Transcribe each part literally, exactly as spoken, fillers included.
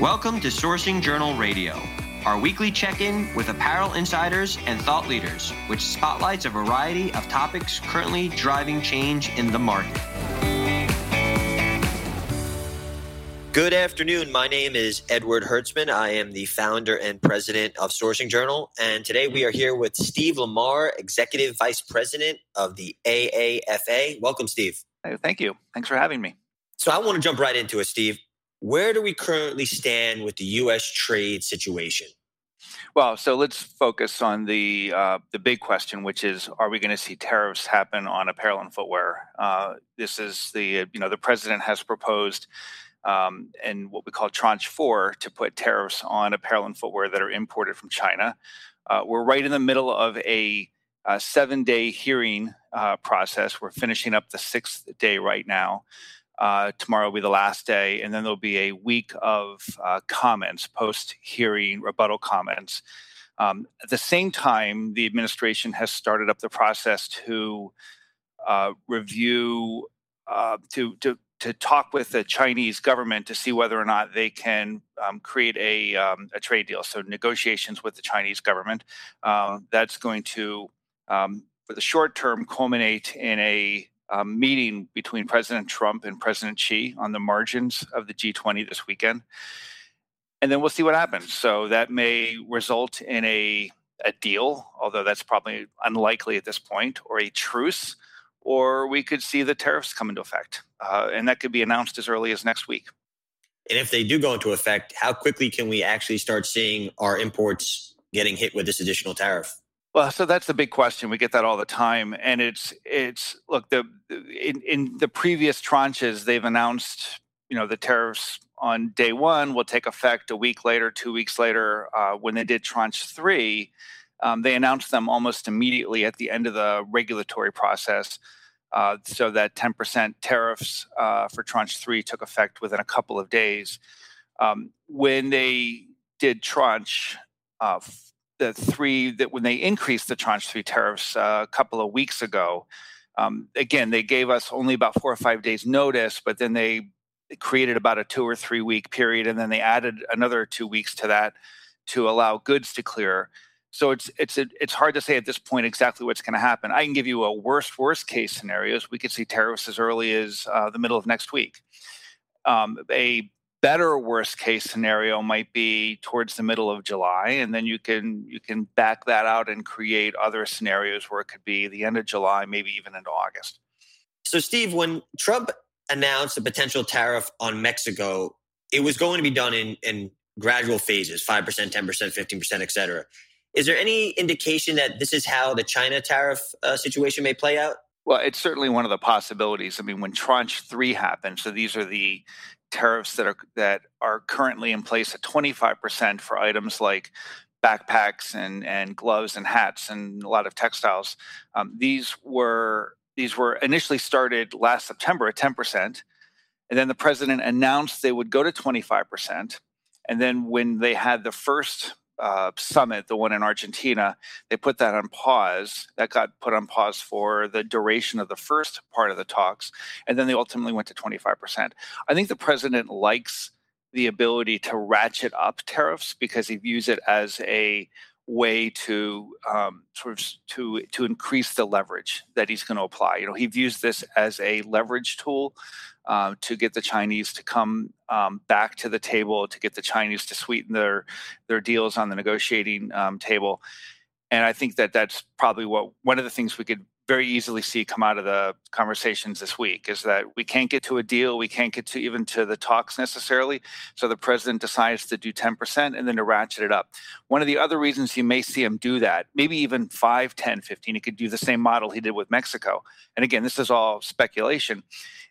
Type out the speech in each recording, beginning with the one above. Welcome to Sourcing Journal Radio, our weekly check-in with apparel insiders and thought leaders, which spotlights a variety of topics currently driving change in the market. Good afternoon. My name is Edward Hertzman. I am the founder and president of Sourcing Journal, and today we are here with Steve Lamar, Executive Vice President of the A A F A. Welcome, Steve. Hey, thank you. Thanks for having me. So I want to jump right into it, Steve. Where do we currently stand with the U S trade situation? Well, so let's focus on the uh, the big question, which is: are we going to see tariffs happen on apparel and footwear? Uh, this is the you know the president has proposed um, in what we call Tranche Four to put tariffs on apparel and footwear that are imported from China. Uh, we're right in the middle of a, a seven day hearing uh, process. We're finishing up the sixth day right now. Uh, tomorrow will be the last day, and then there'll be a week of uh, comments, post-hearing rebuttal comments. Um, at the same time, the administration has started up the process to uh, review, uh, to, to to talk with the Chinese government to see whether or not they can um, create a, um, a trade deal. So negotiations with the Chinese government. Uh, that's going to, um, for the short term, culminate in a A meeting between President Trump and President Xi on the margins of the G twenty this weekend. And then we'll see what happens. So that may result in a, a deal, although that's probably unlikely at this point, or a truce, or we could see the tariffs come into effect. Uh, and that could be announced as early as next week. And if they do go into effect, how quickly can we actually start seeing our imports getting hit with this additional tariff? Well, so that's the big question. We get that all the time, and it's it's look the in, in the previous tranches they've announced you know the tariffs on day one will take effect a week later, two weeks later. Uh, when they did tranche three, um, they announced them almost immediately at the end of the regulatory process, uh, so that ten percent tariffs uh, for tranche three took effect within a couple of days. Um, when they did tranche uh, The three that when they increased the tranche three tariffs uh, a couple of weeks ago, um, again they gave us only about four or five days notice, but then they created about a two or three week period, and then they added another two weeks to that to allow goods to clear. So it's it's it's hard to say at this point exactly what's going to happen. I can give you a worst worst case scenarios. We could see tariffs as early as uh, the middle of next week. Um, a better worst case scenario might be towards the middle of July, and then you can you can back that out and create other scenarios where it could be the end of July, maybe even into August. So, Steve, when Trump announced a potential tariff on Mexico, it was going to be done in, in gradual phases, five percent, ten percent, fifteen percent, et cetera. Is there any indication that this is how the China tariff uh, situation may play out? Well, it's certainly one of the possibilities. I mean, when Tranche three happened, so these are the tariffs that are that are currently in place at twenty-five percent for items like backpacks and, and gloves and hats and a lot of textiles. Um, these were these were initially started last September at ten percent, and then the president announced they would go to twenty-five percent. And then when they had the first Uh, summit, the one in Argentina, they put that on pause. That got put on pause for the duration of the first part of the talks, and then they ultimately went to twenty-five percent. I think the president likes the ability to ratchet up tariffs because he views it as a way to um, sort of to to increase the leverage that he's going to apply. You know, he views this as a leverage tool Uh, to get the Chinese to come um, back to the table, to get the Chinese to sweeten their their deals on the negotiating um, table. And I think that that's probably what one of the things we could very easily see come out of the conversations this week is that we can't get to a deal. We can't get to even to the talks necessarily. So the president decides to do ten percent and then to ratchet it up. One of the other reasons you may see him do that, maybe even five, ten, fifteen, he could do the same model he did with Mexico. And again, this is all speculation,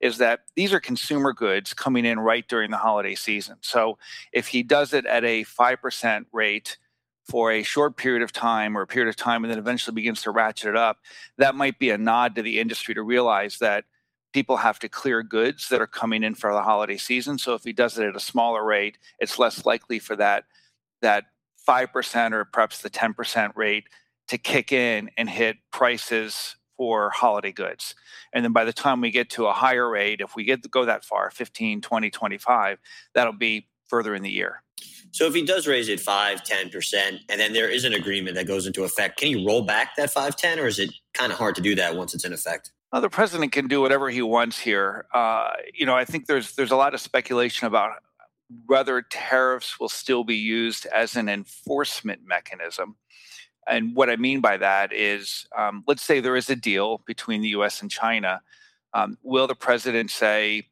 is that these are consumer goods coming in right during the holiday season. So if he does it at a five percent rate for a short period of time or a period of time and then eventually begins to ratchet it up, that might be a nod to the industry to realize that people have to clear goods that are coming in for the holiday season. So if he does it at a smaller rate, it's less likely for that that five percent or perhaps the ten percent rate to kick in and hit prices for holiday goods. And then by the time we get to a higher rate, if we get to go that far, fifteen, twenty, twenty-five, that'll be further in the year. So if he does raise it five, ten percent, and then there is an agreement that goes into effect, can he roll back that five, ten, or is it kind of hard to do that once it's in effect? Well, the president can do whatever he wants here. Uh, you know, I think there's there's a lot of speculation about whether tariffs will still be used as an enforcement mechanism. And what I mean by that is, um, let's say there is a deal between the U S and China. Um, will the president say,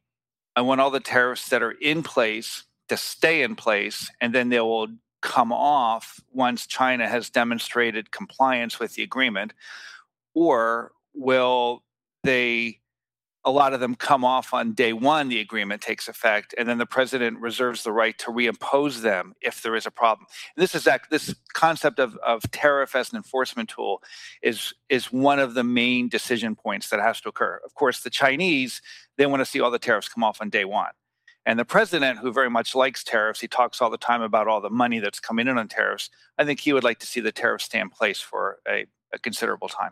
I want all the tariffs that are in place to stay in place, and then they will come off once China has demonstrated compliance with the agreement? Or will they, a lot of them come off on day one, the agreement takes effect, and then the president reserves the right to reimpose them if there is a problem? And this is that, this concept of, of tariff as an enforcement tool is, is one of the main decision points that has to occur. Of course, the Chinese, they want to see all the tariffs come off on day one. And the president, who very much likes tariffs, he talks all the time about all the money that's coming in on tariffs. I think he would like to see the tariffs stay in place for a, a considerable time.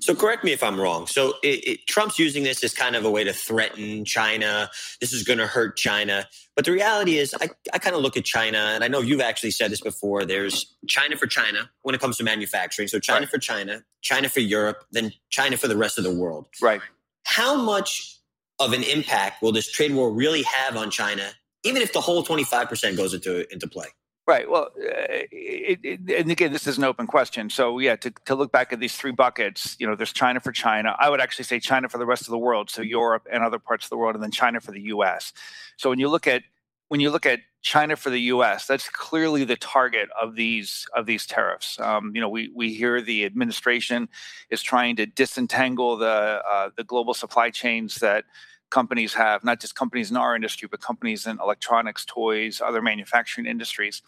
So correct me if I'm wrong. So it, it, Trump's using this as kind of a way to threaten China. This is going to hurt China. But the reality is, I, I kind of look at China, and I know you've actually said this before. There's China for China when it comes to manufacturing. So China right. for China, China for Europe, then China for the rest of the world. Right. How much of an impact will this trade war really have on China, even if the whole twenty-five percent goes into into play? Right. Well, it, it, and again, this is an open question. So yeah, to, to look back at these three buckets, you know, there's China for China. I would actually say China for the rest of the world, so Europe and other parts of the world, and then China for the U S. So when you look at when you look at China for the U S, that's clearly the target of these of these tariffs. Um, you know, we we hear the administration is trying to disentangle the uh, the global supply chains that companies have, not just companies in our industry, but companies in electronics, toys, other manufacturing industries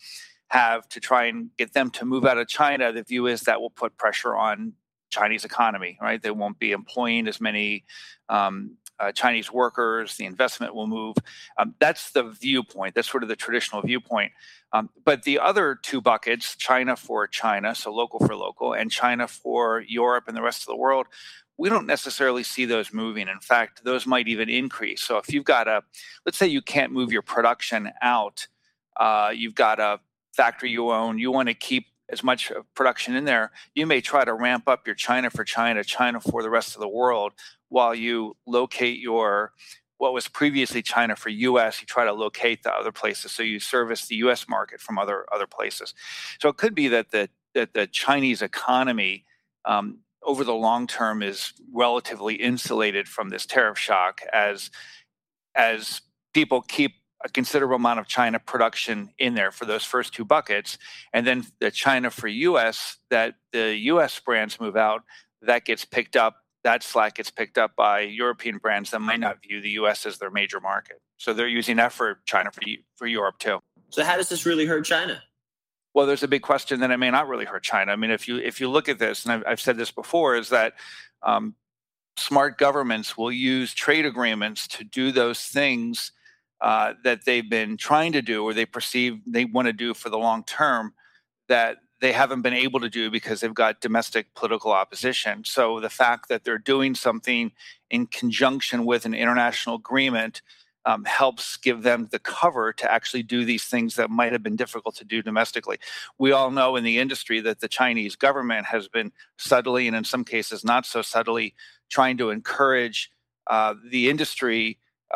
have, to try and get them to move out of China. The view is that will put pressure on Chinese economy, right? They won't be employing as many um, uh, Chinese workers. The investment will move. Um, that's the viewpoint. That's sort of the traditional viewpoint. Um, but the other two buckets, China for China, so local for local, and China for Europe and the rest of the world, we don't necessarily see those moving. In fact, those might even increase. So if you've got a, let's say you can't move your production out, uh, you've got a factory you own, you want to keep as much production in there, you may try to ramp up your China for China, China for the rest of the world, while you locate your, what was previously China for U S, you try to locate the other places. So you service the U S market from other other places. So it could be that the, that the Chinese economy um, over the long term is relatively insulated from this tariff shock as as people keep a considerable amount of China production in there for those first two buckets. And then the China for U S, that the U S brands move out, that gets picked up, that slack gets picked up by European brands that might not view the U S as their major market. So they're using that for China for, for Europe too. So how does this really hurt China? Well, there's a big question that it may not really hurt China. I mean, if you if you look at this, and I've, I've said this before, is that um, smart governments will use trade agreements to do those things uh, that they've been trying to do, or they perceive they want to do for the long term, that they haven't been able to do because they've got domestic political opposition. So the fact that they're doing something in conjunction with an international agreement Um, helps give them the cover to actually do these things that might have been difficult to do domestically. We all know in the industry that the Chinese government has been subtly, and in some cases not so subtly, trying to encourage uh, the industry,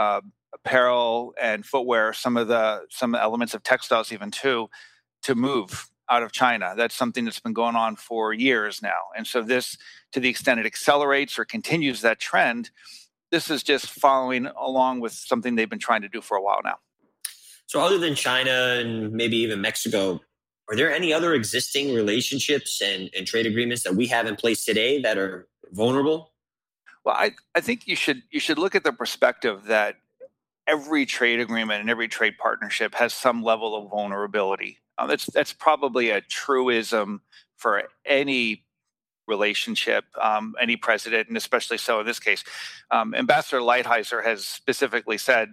uh, apparel and footwear, some of the some elements of textiles even too, to move out of China. That's something that's been going on for years now. And so this, to the extent it accelerates or continues that trend, this is just following along with something they've been trying to do for a while now. So other than China and maybe even Mexico, are there any other existing relationships and, and trade agreements that we have in place today that are vulnerable? Well, I, I think you should you should look at the perspective that every trade agreement and every trade partnership has some level of vulnerability. Um, that's that's probably a truism for any relationship, um, any president, and especially so in this case. Um, Ambassador Lighthizer has specifically said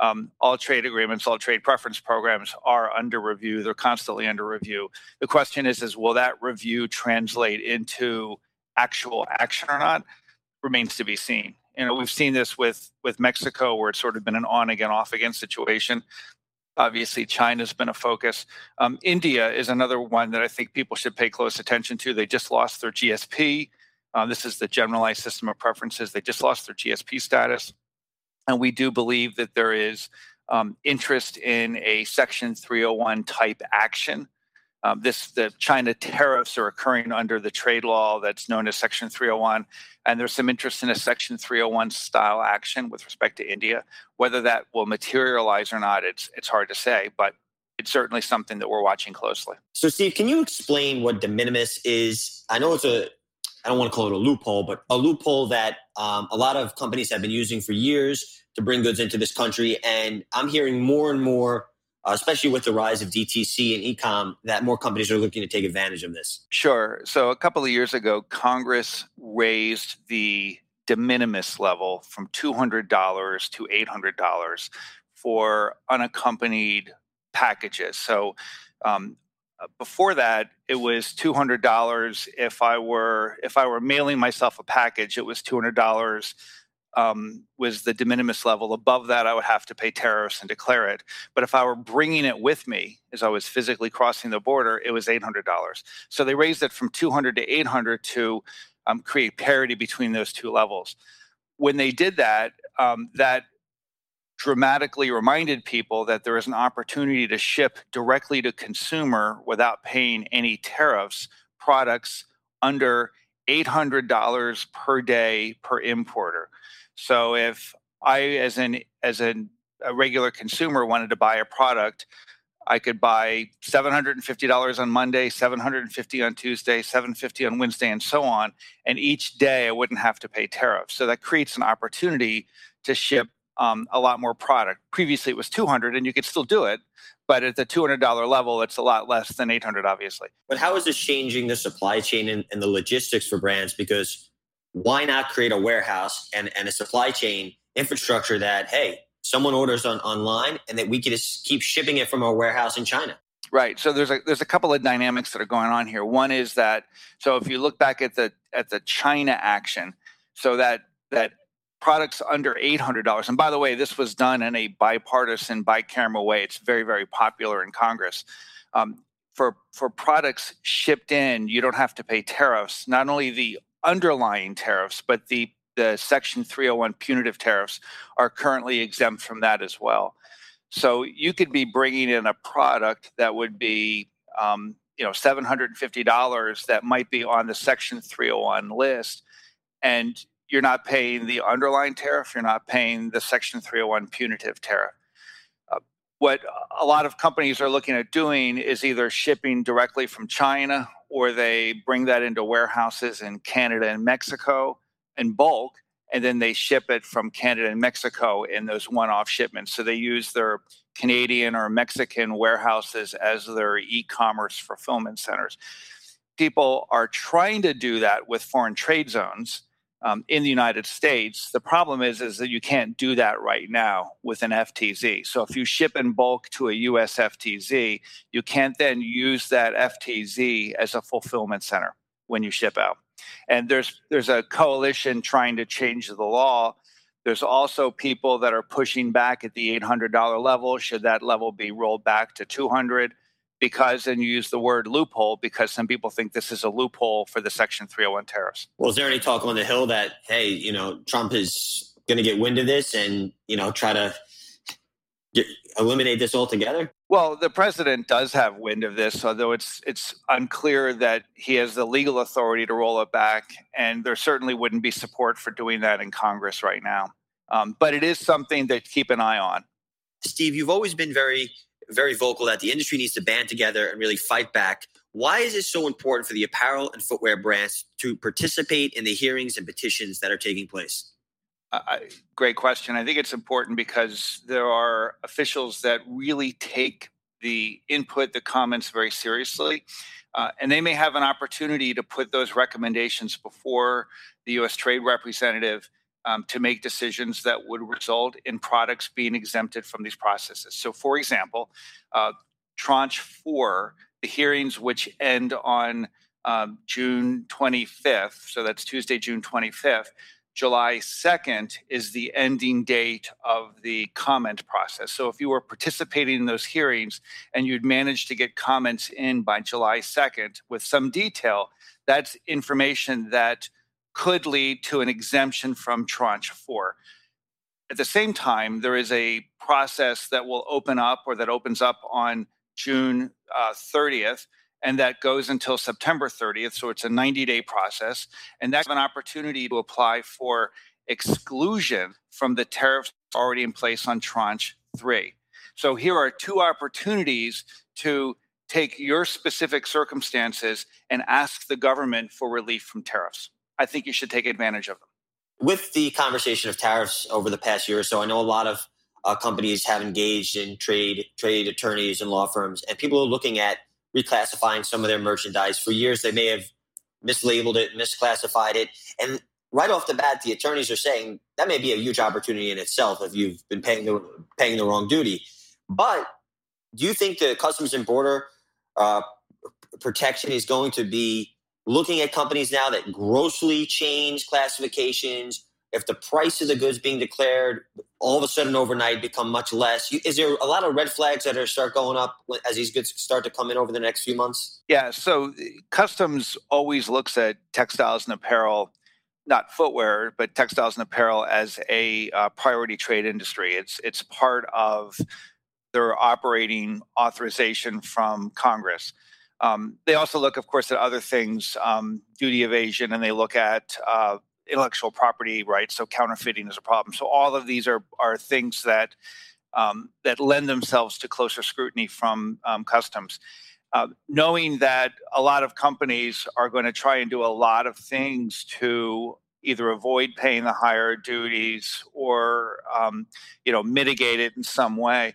um, all trade agreements, all trade preference programs are under review. They're constantly under review. The question is, is will that review translate into actual action or not? Remains to be seen. You know, we've seen this with, with Mexico, where it's sort of been an on-again, off-again situation. Obviously, China's been a focus. Um, India is another one that I think people should pay close attention to. They just lost their G S P. Uh, this is the generalized system of preferences. They just lost their G S P status. And we do believe that there is um, interest in a Section three oh one type action. Um, this the China tariffs are occurring under the trade law that's known as Section three oh one, and there's some interest in a Section three oh one style action with respect to India. Whether that will materialize or not, it's it's hard to say, but it's certainly something that we're watching closely. So, Steve, can you explain what de minimis is? I know it's a, I don't want to call it a loophole, but a loophole that um, a lot of companies have been using for years to bring goods into this country, and I'm hearing more and more, Uh, especially with the rise of D T C and e-com, that more companies are looking to take advantage of this. Sure. So a couple of years ago, Congress raised the de minimis level from two hundred dollars to eight hundred dollars for unaccompanied packages. So um, before that, it was two hundred dollars. If I were if I were mailing myself a package, it was two hundred dollars. Um, was the de minimis level. Above that, I would have to pay tariffs and declare it. But if I were bringing it with me as I was physically crossing the border, it was eight hundred dollars. So they raised it from two hundred dollars to eight hundred dollars to um, create parity between those two levels. When they did that, um, that dramatically reminded people that there is an opportunity to ship directly to consumer without paying any tariffs, products under eight hundred dollars per day per importer. So if I, as an as an, a regular consumer, wanted to buy a product, I could buy seven hundred fifty dollars on Monday, seven hundred fifty dollars on Tuesday, seven hundred fifty dollars on Wednesday, and so on. And each day I wouldn't have to pay tariffs. So that creates an opportunity to ship um, a lot more product. Previously it was two hundred dollars, and you could still do it, but at the two hundred dollars level, it's a lot less than eight hundred dollars, obviously. But how is this changing the supply chain and, and the logistics for brands? Because why not create a warehouse and, and a supply chain infrastructure that, hey, someone orders on online and that we can just keep shipping it from our warehouse in China? Right. So there's a there's a couple of dynamics that are going on here. One is that, so if you look back at the at the China action, so that that products under eight hundred dollars, and by the way, this was done in a bipartisan, bicameral way. It's very, very popular in Congress. Um, for for products shipped in, you don't have to pay tariffs. Not only the underlying tariffs, but the, the Section three oh one punitive tariffs are currently exempt from that as well. So you could be bringing in a product that would be, um, you know, seven hundred fifty dollars that might be on the Section three oh one list, and you're not paying the underlying tariff, you're not paying the Section three oh one punitive tariff. Uh, what a lot of companies are looking at doing is either shipping directly from China, or they bring that into warehouses in Canada and Mexico in bulk, and then they ship it from Canada and Mexico in those one-off shipments. So they use their Canadian or Mexican warehouses as their e-commerce fulfillment centers. People are trying to do that with foreign trade zones um, in the United States. The problem is, is that you can't do that right now with an F T Z. So if you ship in bulk to a U S F T Z, you can't then use that F T Z as a fulfillment center when you ship out. And there's there's a coalition trying to change the law. There's also people that are pushing back at the eight hundred dollars level. Should that level be rolled back to two hundred dollars? Because, and you use the word loophole, because some people think this is a loophole for the Section three oh one tariffs. Well, is there any talk on the Hill that, hey, you know, Trump is going to get wind of this and, you know, try to get, eliminate this altogether? Well, the president does have wind of this, although it's it's unclear that he has the legal authority to roll it back, and there certainly wouldn't be support for doing that in Congress right now. Um, but it is something to keep an eye on. Steve, you've always been very, very vocal that the industry needs to band together and really fight back. Why is it so important for the apparel and footwear brands to participate in the hearings and petitions that are taking place? Uh, great question. I think it's important because there are officials that really take the input, the comments very seriously, uh, and they may have an opportunity to put those recommendations before the U S Trade Representative um, to make decisions that would result in products being exempted from these processes. So, for example, uh, Tranche four, the hearings which end on um, June twenty-fifth, so that's Tuesday, June twenty-fifth, July second is the ending date of the comment process. So if you were participating in those hearings and you'd managed to get comments in by July second with some detail, that's information that could lead to an exemption from Tranche four. At the same time, there is a process that will open up or that opens up on June thirtieth, and that goes until September thirtieth, so it's a ninety-day process. And that's an opportunity to apply for exclusion from the tariffs already in place on Tranche three. So here are two opportunities to take your specific circumstances and ask the government for relief from tariffs. I think you should take advantage of them. With the conversation of tariffs over the past year or so, I know a lot of uh, companies have engaged in trade, trade attorneys and law firms, and people are looking at reclassifying some of their merchandise. For years, they may have mislabeled it, misclassified it. And right off the bat, the attorneys are saying that may be a huge opportunity in itself if you've been paying the, paying the wrong duty. But do you think the Customs and Border uh, Protection is going to be looking at companies now that grossly change classifications? If the price of the goods being declared all of a sudden overnight become much less, is there a lot of red flags that are start going up as these goods start to come in over the next few months? Yeah, so customs always looks at textiles and apparel, not footwear, but textiles and apparel as a uh, priority trade industry. It's it's part of their operating authorization from Congress. Um, they also look, of course, at other things, um, duty evasion, and they look at uh, intellectual property rights, so counterfeiting is a problem. So all of these are are things that um, that lend themselves to closer scrutiny from um, customs. Uh, knowing that a lot of companies are going to try and do a lot of things to either avoid paying the higher duties or um, you know mitigate it in some way,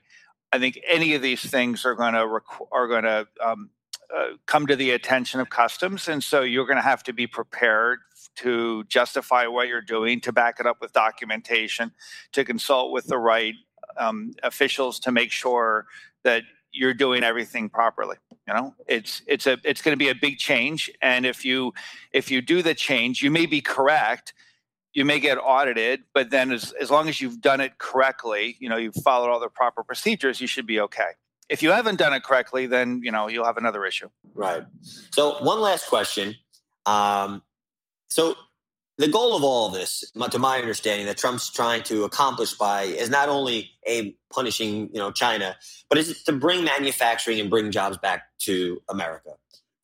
I think any of these things are going to requ- are going to um, uh, come to the attention of customs, and so you're going to have to be prepared to justify what you're doing, to back it up with documentation, to consult with the right um, officials to make sure that you're doing everything properly. You know, it's it's a it's going to be a big change, and if you if you do the change, you may be correct, you may get audited, but then as as long as you've done it correctly, you know, you've followed all the proper procedures, you should be okay. If you haven't done it correctly, then you know you'll have another issue. Right. So one last question. Um, So the goal of all of this, to my understanding, that Trump's trying to accomplish by is not only a punishing, you know, China, but is to bring manufacturing and bring jobs back to America.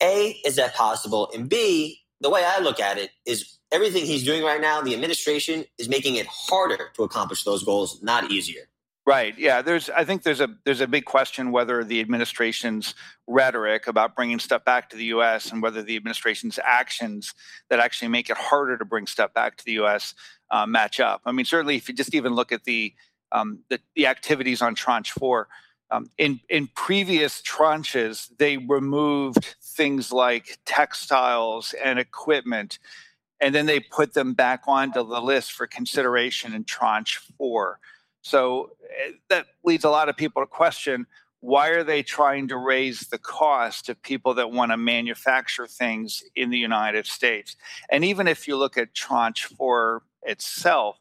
A, is that possible? And B, the way I look at it is everything he's doing right now, the administration is making it harder to accomplish those goals, not easier. Right. Yeah. There's. I think there's a there's a big question whether the administration's rhetoric about bringing stuff back to the U S and whether the administration's actions that actually make it harder to bring stuff back to the U S uh, match up. I mean, certainly, if you just even look at the um, the, the activities on Tranche four, um, in in previous tranches, they removed things like textiles and equipment, and then they put them back onto the list for consideration in Tranche four. So that leads a lot of people to question, why are they trying to raise the cost of people that want to manufacture things in the United States? And even if you look at Tranche four itself,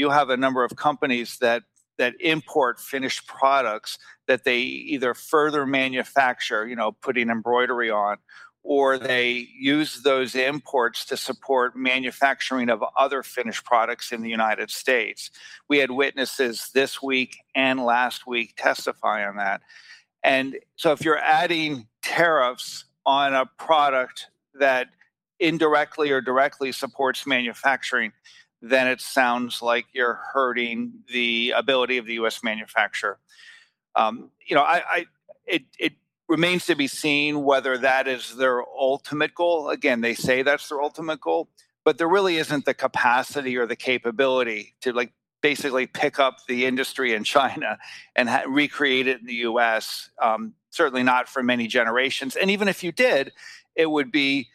you have a number of companies that, that import finished products that they either further manufacture, you know, putting embroidery on, or they use those imports to support manufacturing of other finished products in the United States. We had witnesses this week and last week testify on that. And so if you're adding tariffs on a product that indirectly or directly supports manufacturing, then it sounds like you're hurting the ability of the U S manufacturer. Um, you know, I, I it, it remains to be seen whether that is their ultimate goal. Again, they say that's their ultimate goal, but there really isn't the capacity or the capability to like basically pick up the industry in China and ha- recreate it in the U S. Um, certainly not for many generations. And even if you did, it would be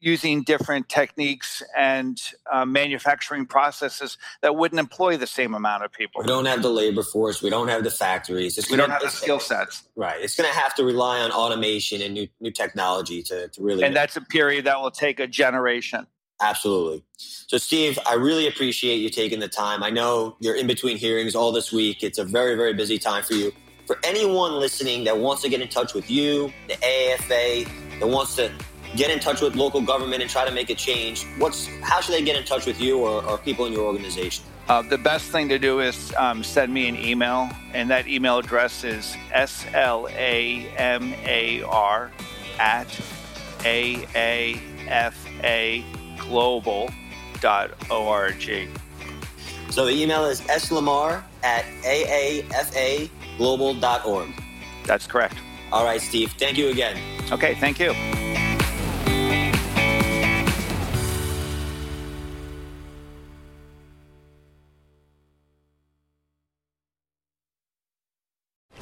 using different techniques and uh, manufacturing processes that wouldn't employ the same amount of people. We don't have the labor force. We don't have the factories. It's we gonna, don't have the skill sets. Right. It's going to have to rely on automation and new new technology to, to really. And that's a period that will take a generation. Absolutely. So, Steve, I really appreciate you taking the time. I know you're in between hearings all this week. It's a very, very busy time for you. For anyone listening that wants to get in touch with you, the A A F A, that wants to get in touch with local government and try to make a change, what's how should they get in touch with you or, or people in your organization? Uh, the best thing to do is um, send me an email, and that email address is slamar at a a f a global dot org. So the email is slamar at a a f a global dot org. That's correct. All right, Steve. Thank you again. Okay, thank you.